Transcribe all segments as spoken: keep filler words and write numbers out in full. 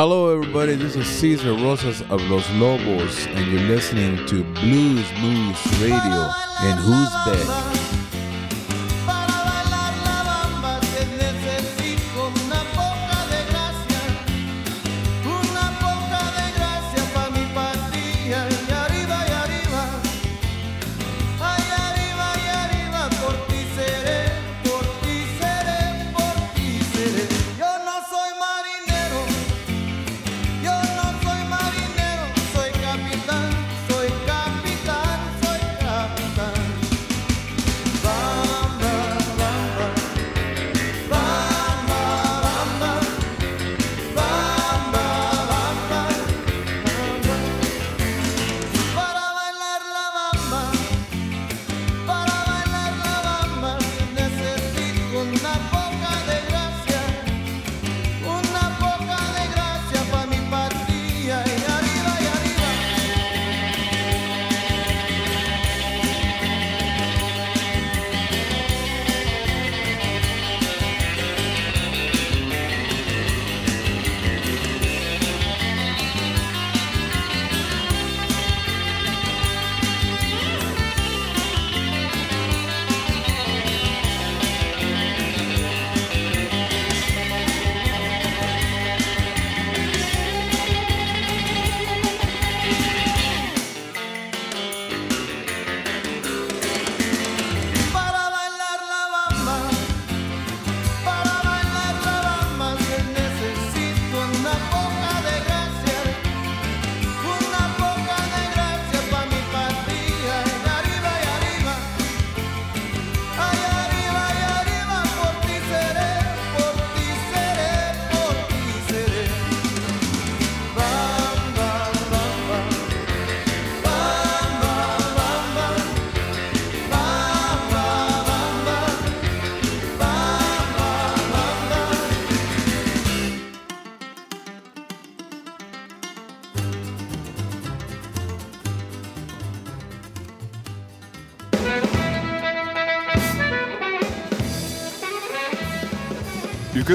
Hello everybody, this is Cesar Rosas of Los Lobos and you're listening to Bluesmoose Radio and Who's Back? Je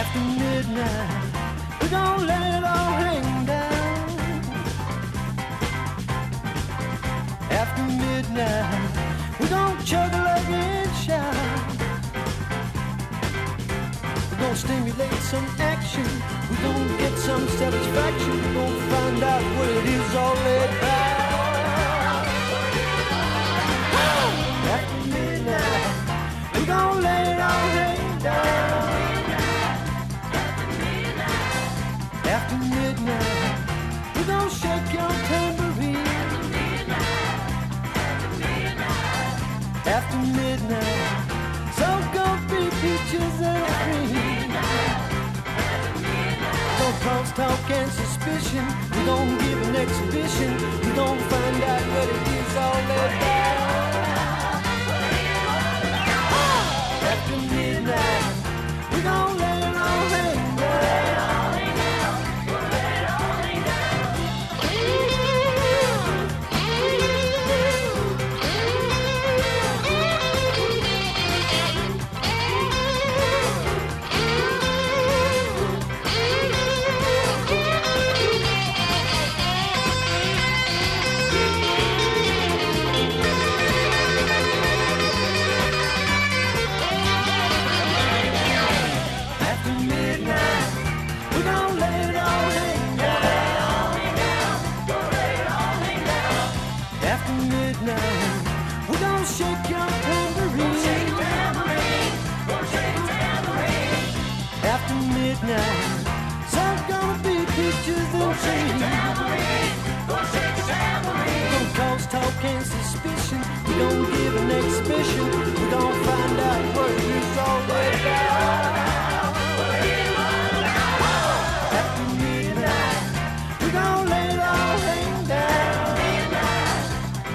After midnight, we don't let it all hang down. After midnight, we don't chugga like and shout. We're gonna stimulate some action. We're gonna get some satisfaction. We're gonna find out what it is all about. Oh! After midnight, we're gonna let it all hang down. After midnight, we're gonna shake your tambourine. After midnight, so go be peaches and cream. No cross talk and suspicion. We don't give an exhibition. We don't find out what it is all about. Oh! After midnight, we gon' let it all hang down.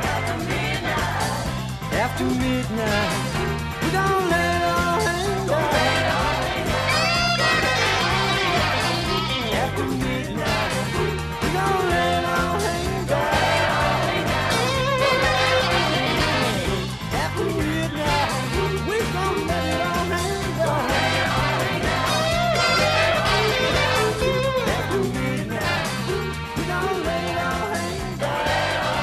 After midnight, after midnight. We don't let our hands down. After midnight. We don't let our hands down. After midnight. We don't let our hands down. After midnight. We don't let our hands down.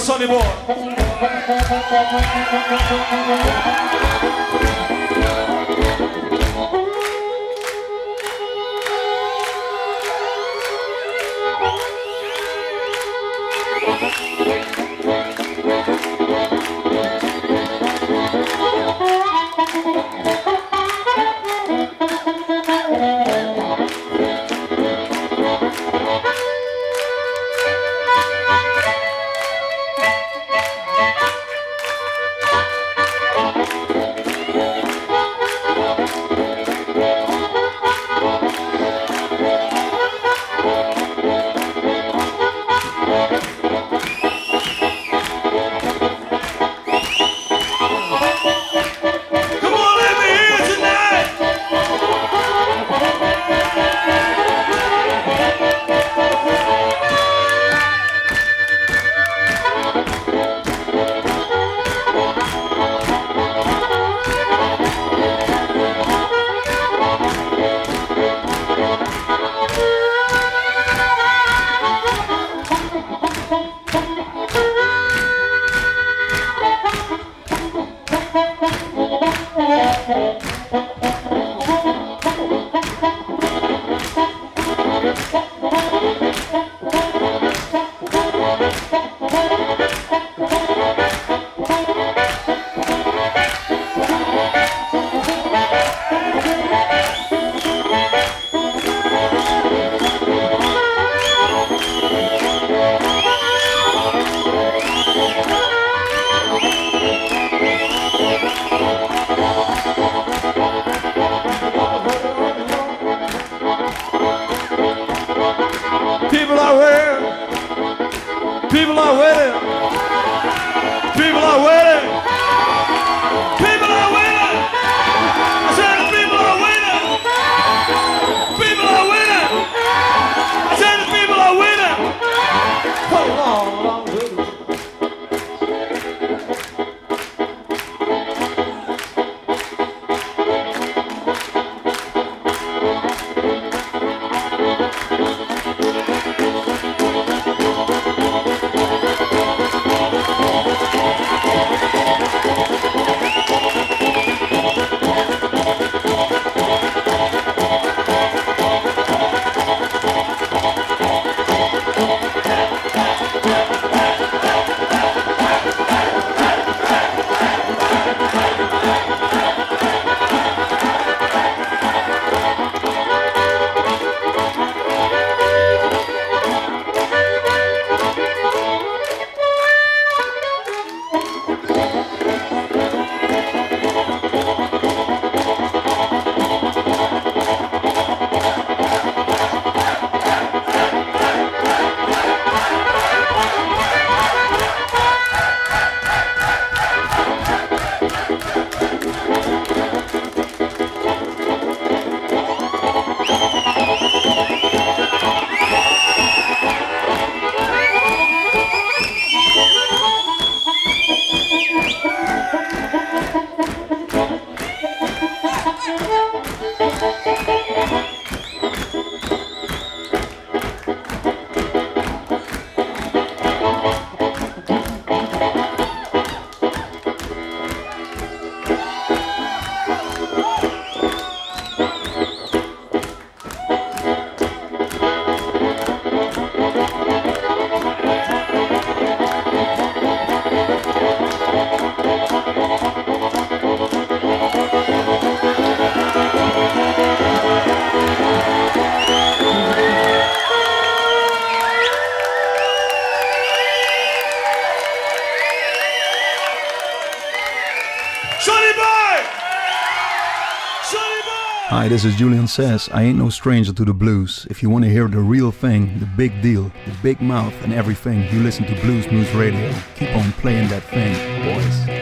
Sonny Boy. Hi, this is Julian Says. I ain't no stranger to the blues. If you want to hear the real thing, the big deal, the big mouth and everything, you listen to Bluesmoose Radio. Keep on playing that thing, boys.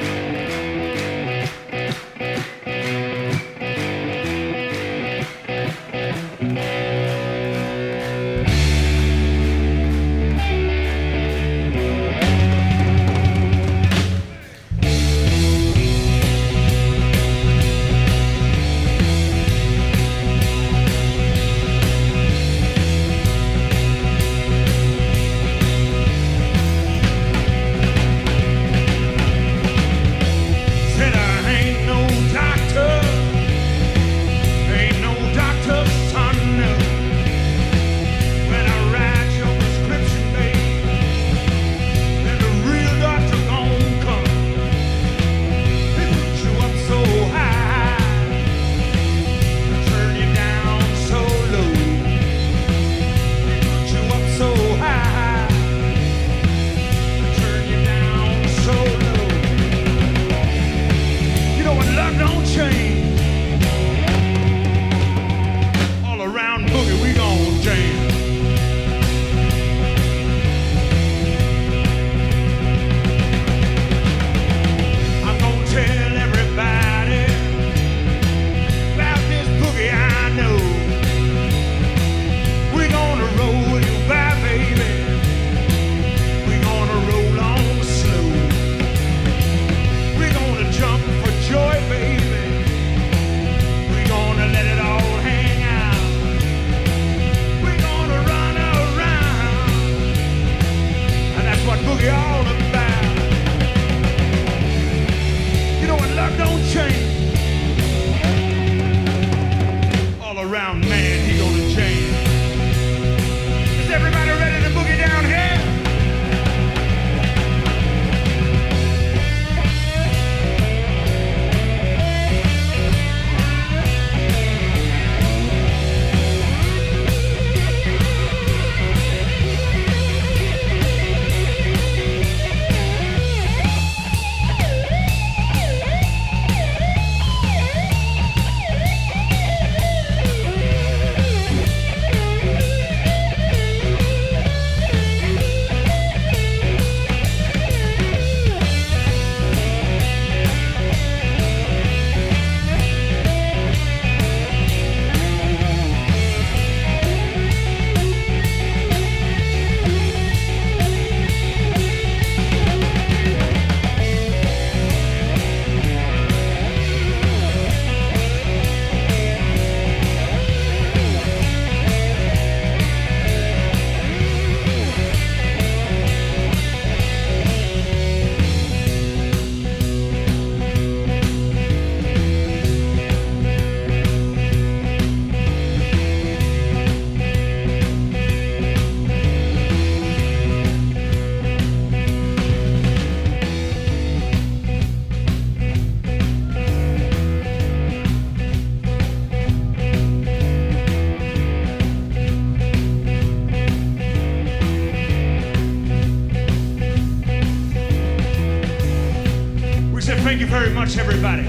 very much, everybody.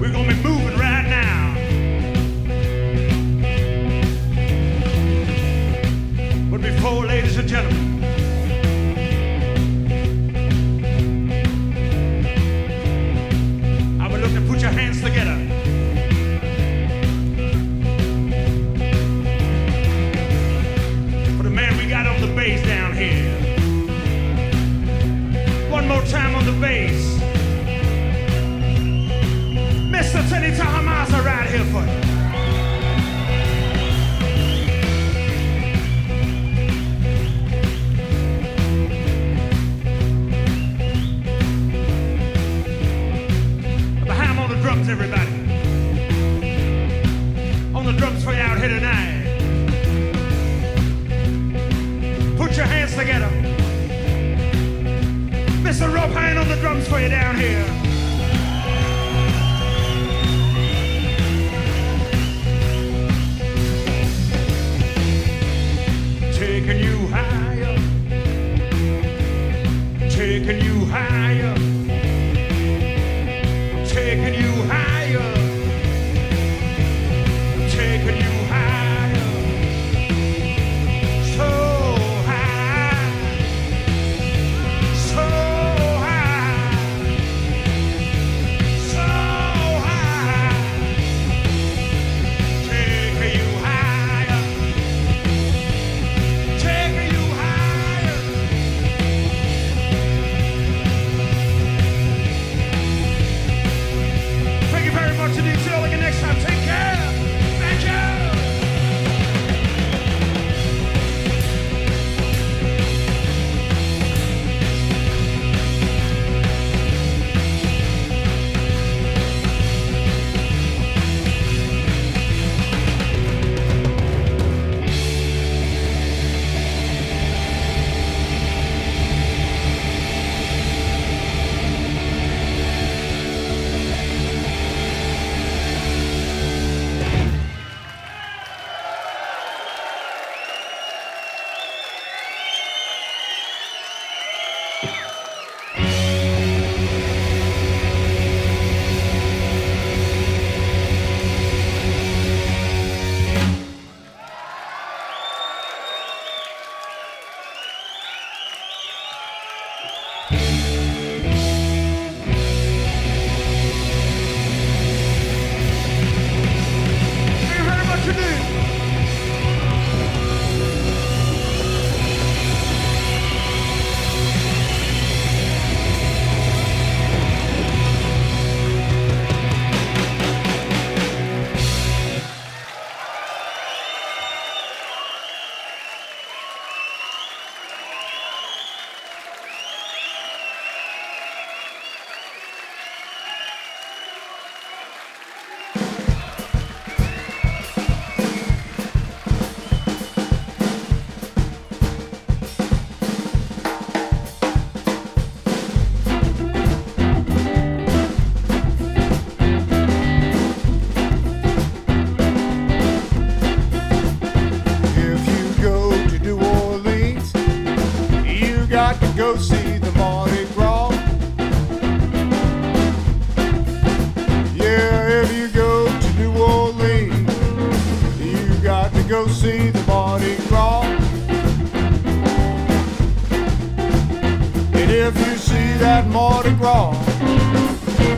We're going to be moving right now. But before, ladies and gentlemen,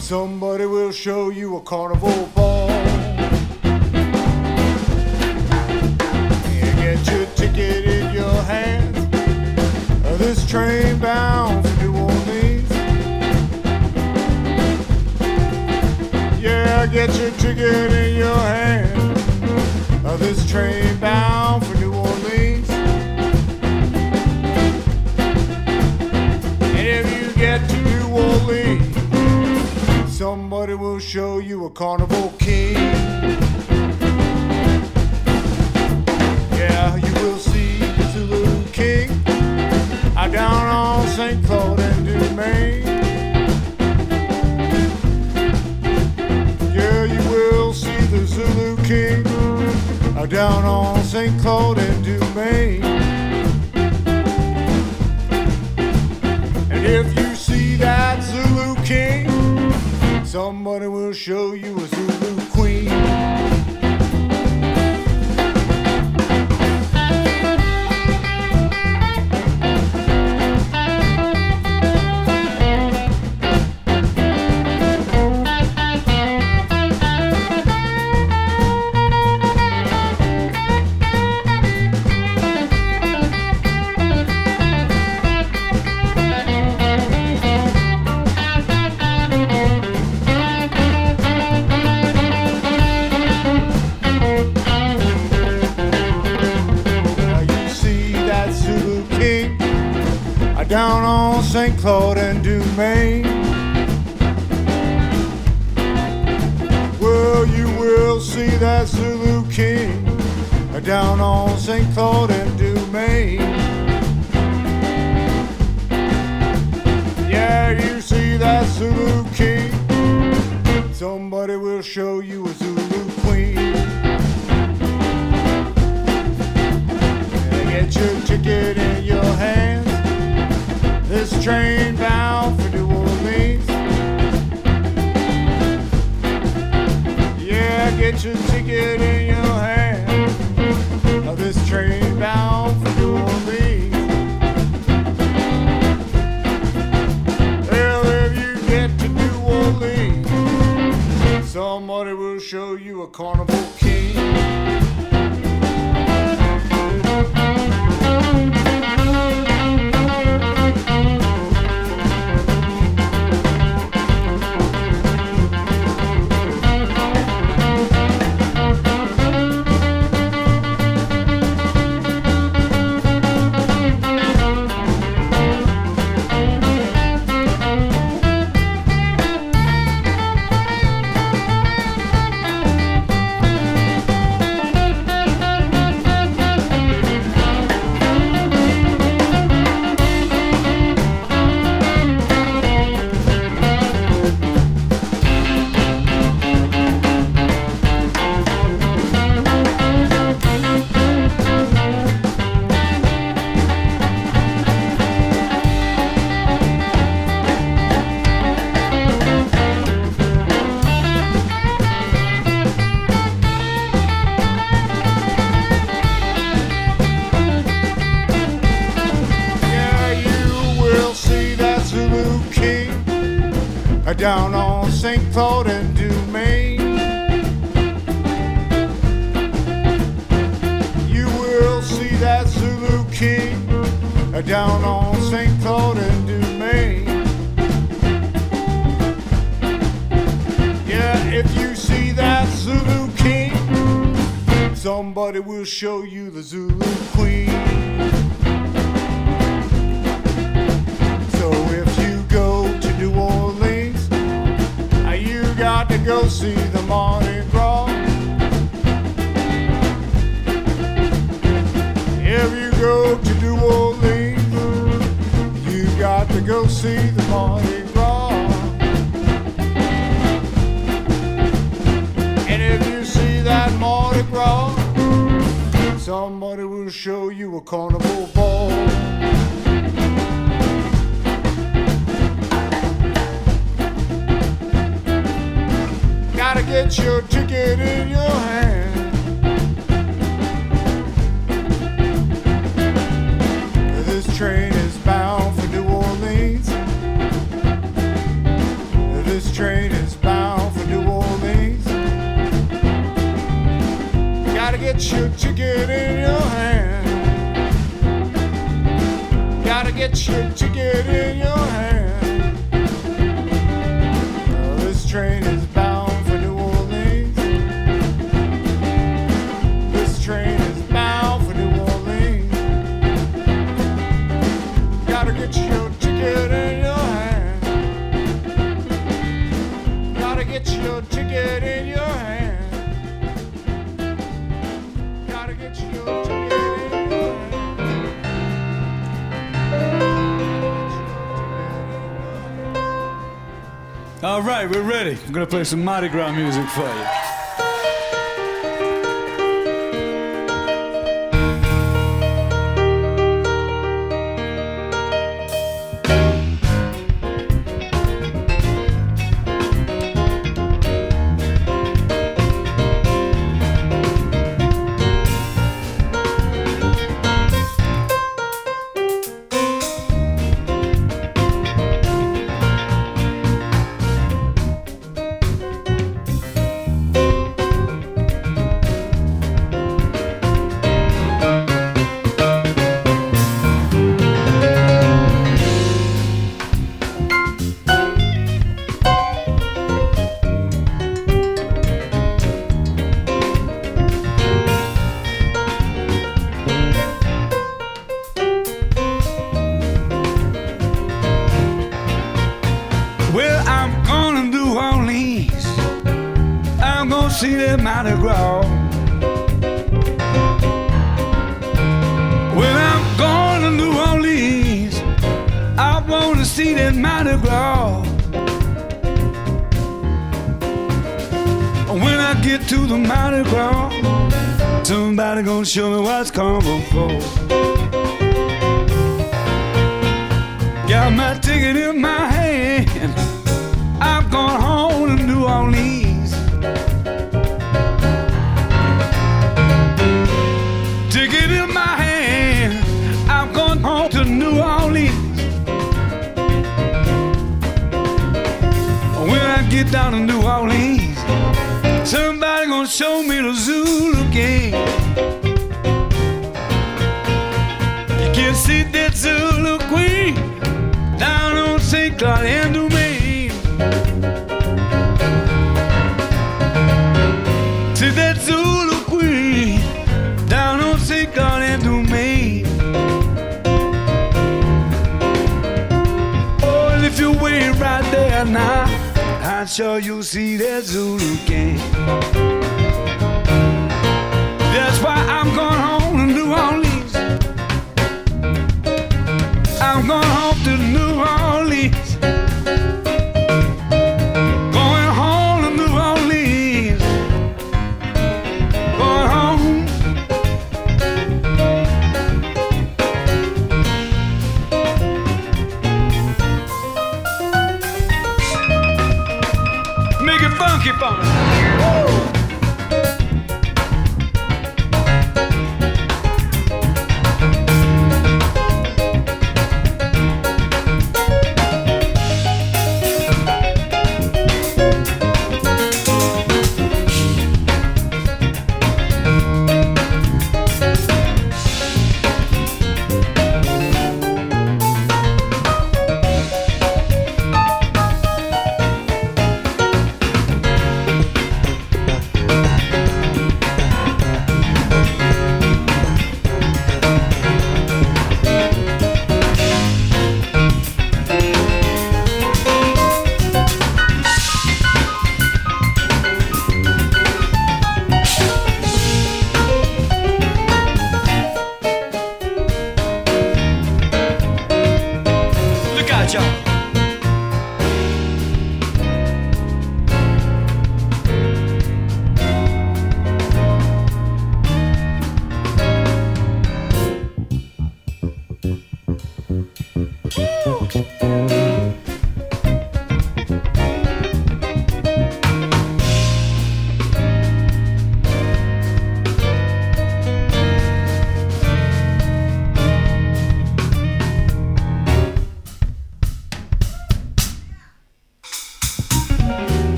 somebody will show you a carnival ball. You get your ticket in your hand. This train bound for New Orleans. Yeah, get your ticket in your hand. This train bound for New Orleans. And if you get to New Orleans, somebody will show you a carnival king. Yeah, you will see the Zulu King out down on Saint Claude and Dumaine. Yeah, you will see the Zulu King out down on Saint Claude and Dumaine. Somebody will show you a Zulu Queen. Down on Saint Claude and Dumaine, well, you will see that Zulu King down on Saint Claude and Dumaine. Yeah, you see that Zulu King. Somebody will show you a Zulu Queen. Get your ticket in your hand. This train bound for New Orleans. Yeah, get your ticket in your hand. Now this train bound for New Orleans. Well, if you get to New Orleans, somebody will show you a carnival king. Down on Saint Claude and Dumaine, you will see that Zulu King down on Saint Claude and Dumaine. Yeah, if you see that Zulu King, somebody will show you the Zulu Queen. So if you go to New Orleans, got to go see the Mardi Gras. If you go to New Orleans, you got to go see the Mardi Gras. And if you see that Mardi Gras, somebody will show you a carnival ball. Gotta get your ticket in your hand. This train is bound for New Orleans. This train is bound for New Orleans. Gotta get your ticket in your hand. Gotta get your ticket in your hand. This train is bound. All right, we're ready. I'm gonna play some Mardi Gras music for you. see the Mardi Gras. When I'm going to New Orleans, I want to see the Mardi Gras. When I get to the Mardi Gras, somebody gonna show me what's coming for. Got my ticket in my hand, I'm going home to New Orleans. Ticket in my hand, I'm going home to New Orleans. When I get down to New Orleans, somebody gonna show me the Zulu King. You can see that Zulu Queen down on Saint Claude and Dumaine. See that Zulu Queen down on Saint Claude and Dumaine. Oh, and if you wait right there now, I'm sure you'll see that Zulu King. That's why I'm going home to New Orleans. I'm going home to New Orleans. Going home to New Orleans. Going home. Keep on. Woo!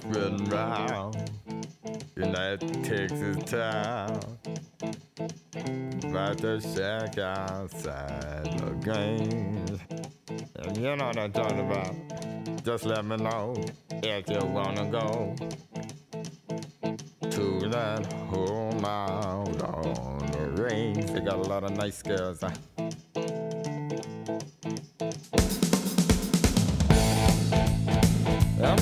spin round. Your night takes its time, but the shack outside the games. If you know what I'm talking about, just let me know if you wanna go to that home out on the range. They got a lot of nice girls. Huh? I'm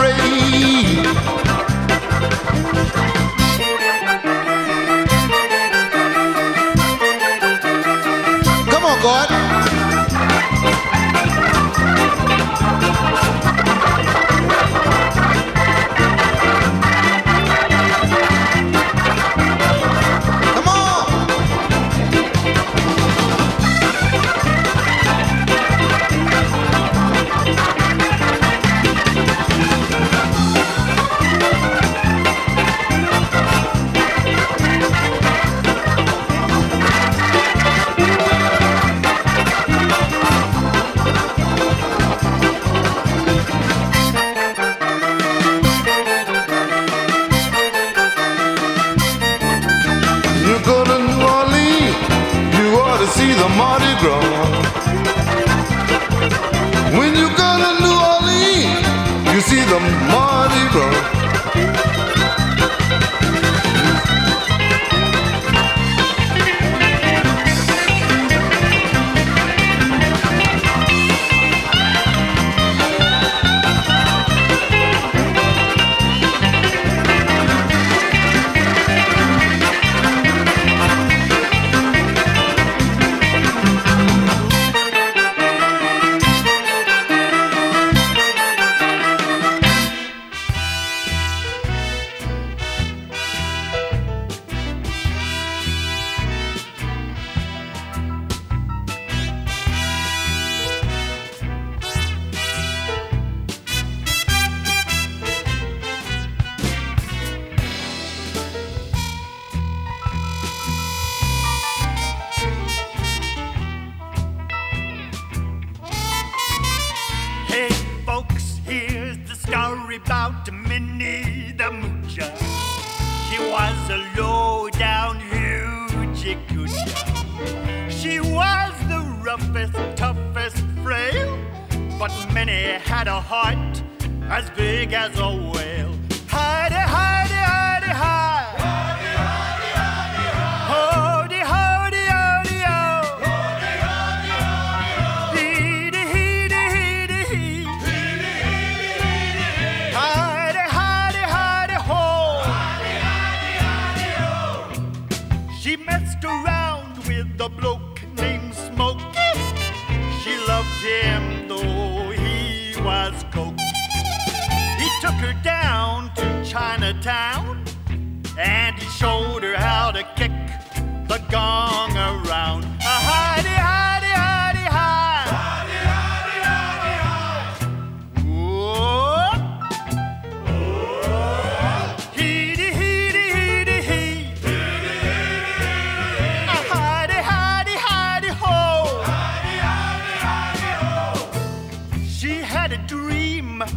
racing. Gras. When you go to New Orleans, you see the Mardi Gras.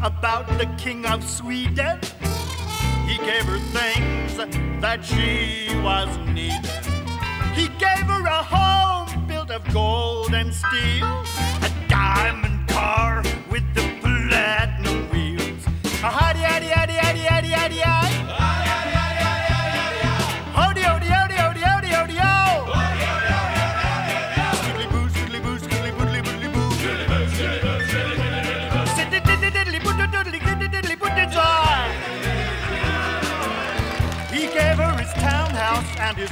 About the king of Sweden, he gave her things that she was needed. He gave her a home built of gold and steel, a diamond car with the platinum wheels. A hidey, hidey, hidey, hidey, hidey, hidey, hidey. And his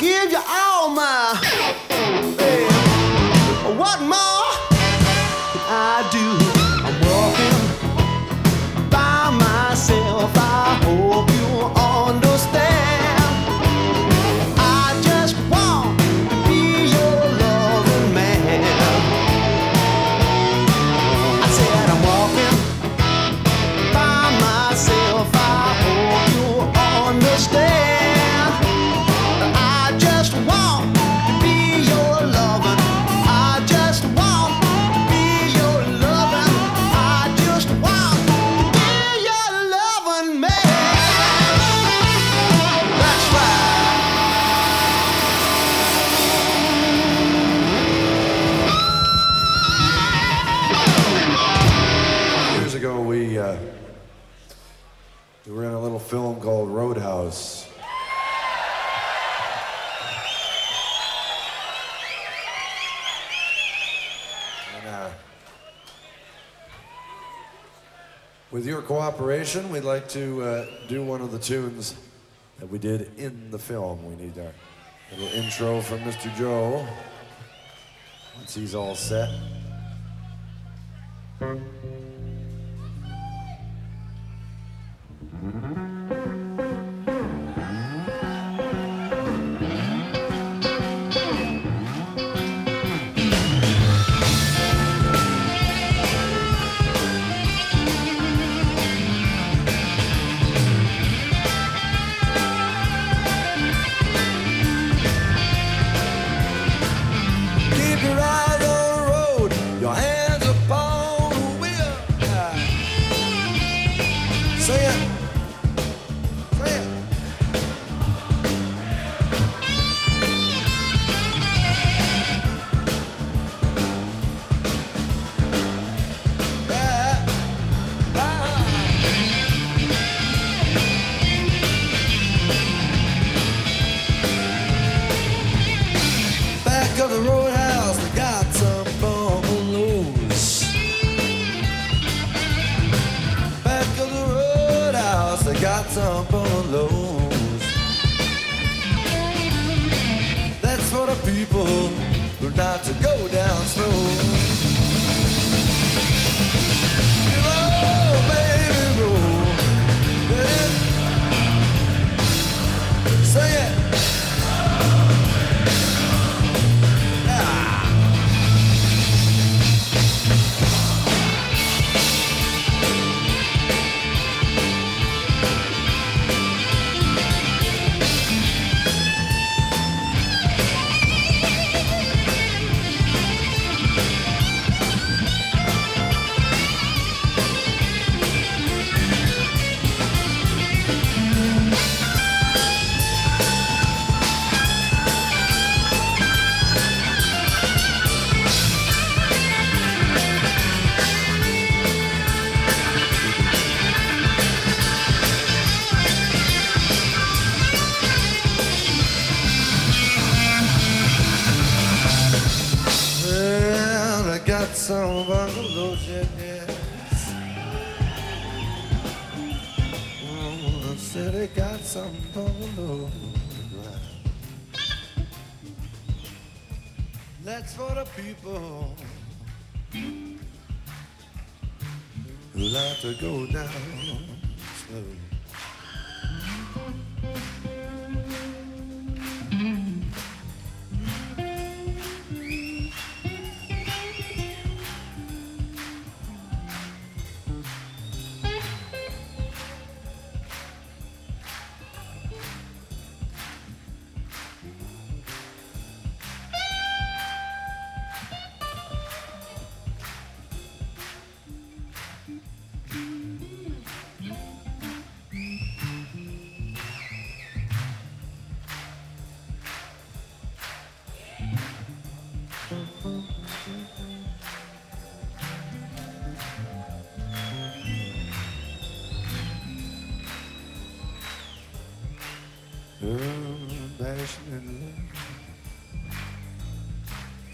give you all my baby. What more can I do? I'm walking by myself. I hope you understand. I just want to be your loving man. I said I'm walking by myself. I hope you understand. We were in a little film called Roadhouse. And, uh, with your cooperation, we'd like to uh, do one of the tunes that we did in the film. We need our little intro from Mister Joe once he's all set.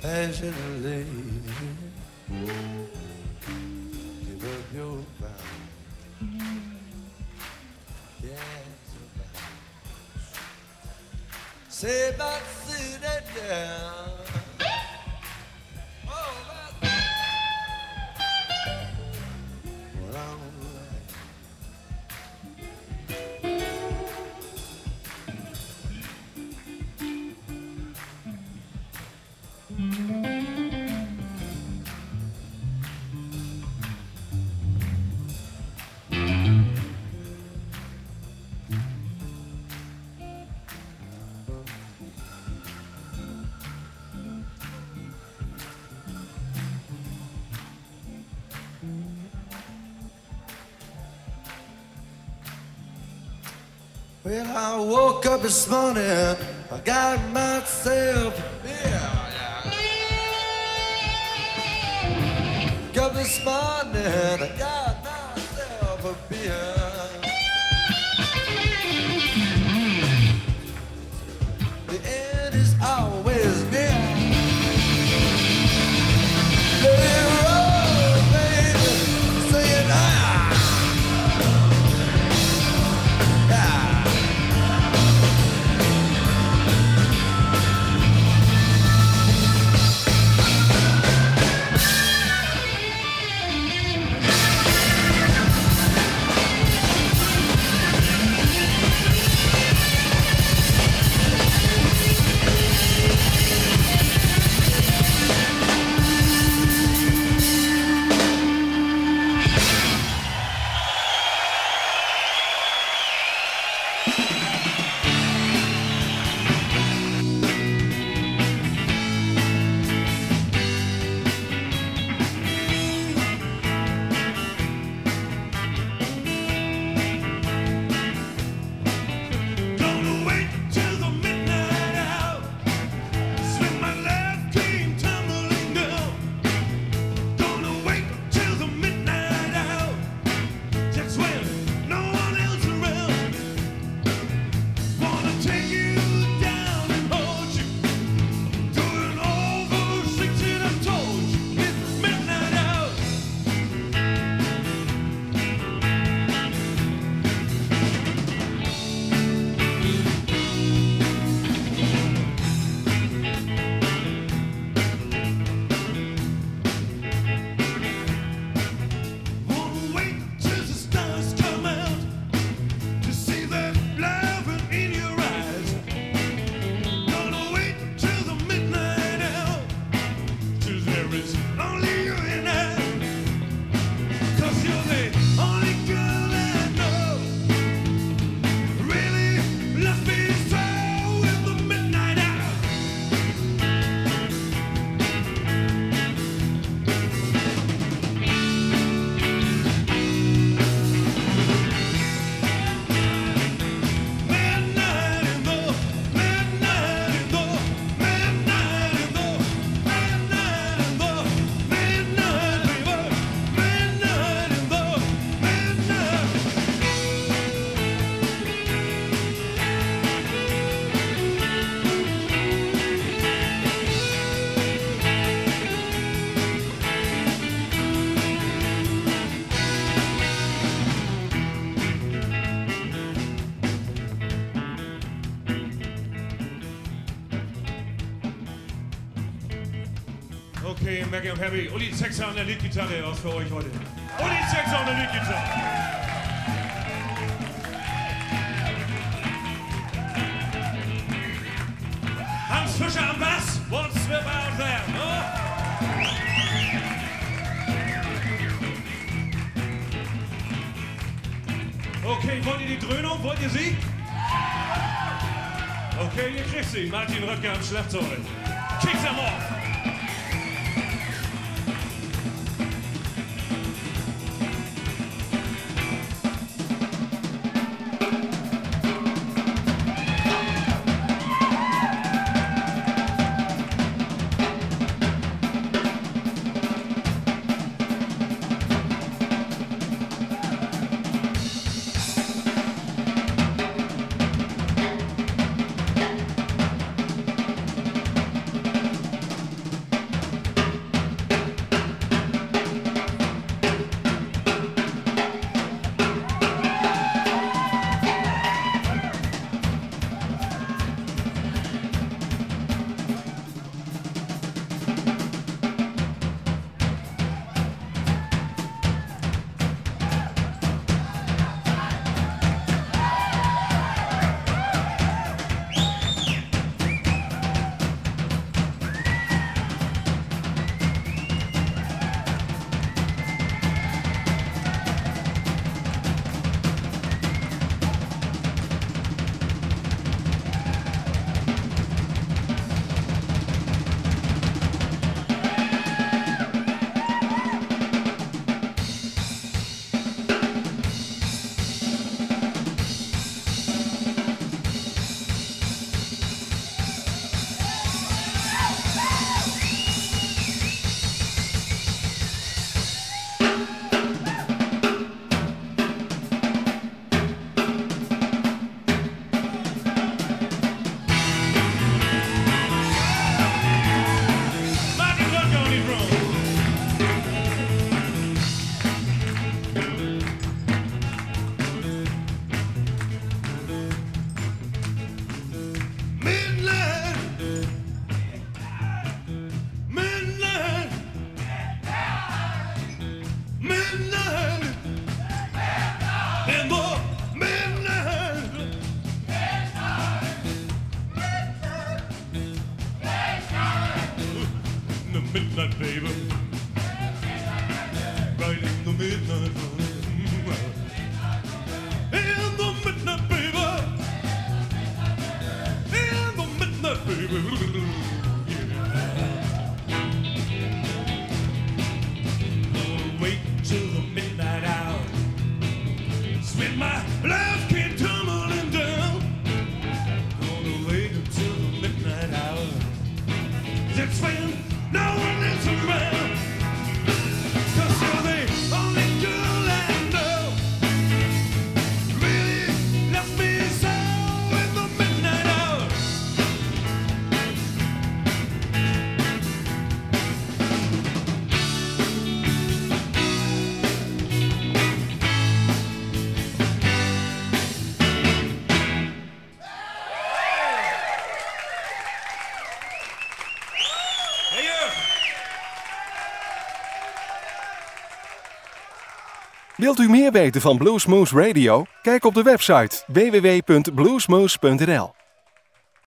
Passionately, give up your vow. Yes, Say about sit it down. Oh, about well, I'm all I woke up this morning, I got myself here. Yeah. Woke up this morning, I got myself a beer. The end is always near. Let it roll, baby, say it now. Merke und Harry, Uli Zexer an der Leadgitarre, was für euch heute. Uli Zexer an der Leadgitarre. Hans Fischer am Bass, won't slip out there. Oh? Okay, wollt ihr die Dröhnung, wollt ihr sie? Okay, ihr kriegt sie. Martin Röttger am Schlagzeug. Kick them off. midnight, baby. Right in the midnight, baby. In the midnight, baby. In the midnight, baby. Yeah. Wait till the midnight hour. Spend my life can't tumbling down. Gonna wait until the midnight hour. That's when no one is around. 'Cause you're the only girl I know. Really left me so in the midnight hour. Hey, yeah. Wilt u meer weten van Bluesmoose Radio? Kijk op de website w w w punt bluesmoose punt n l.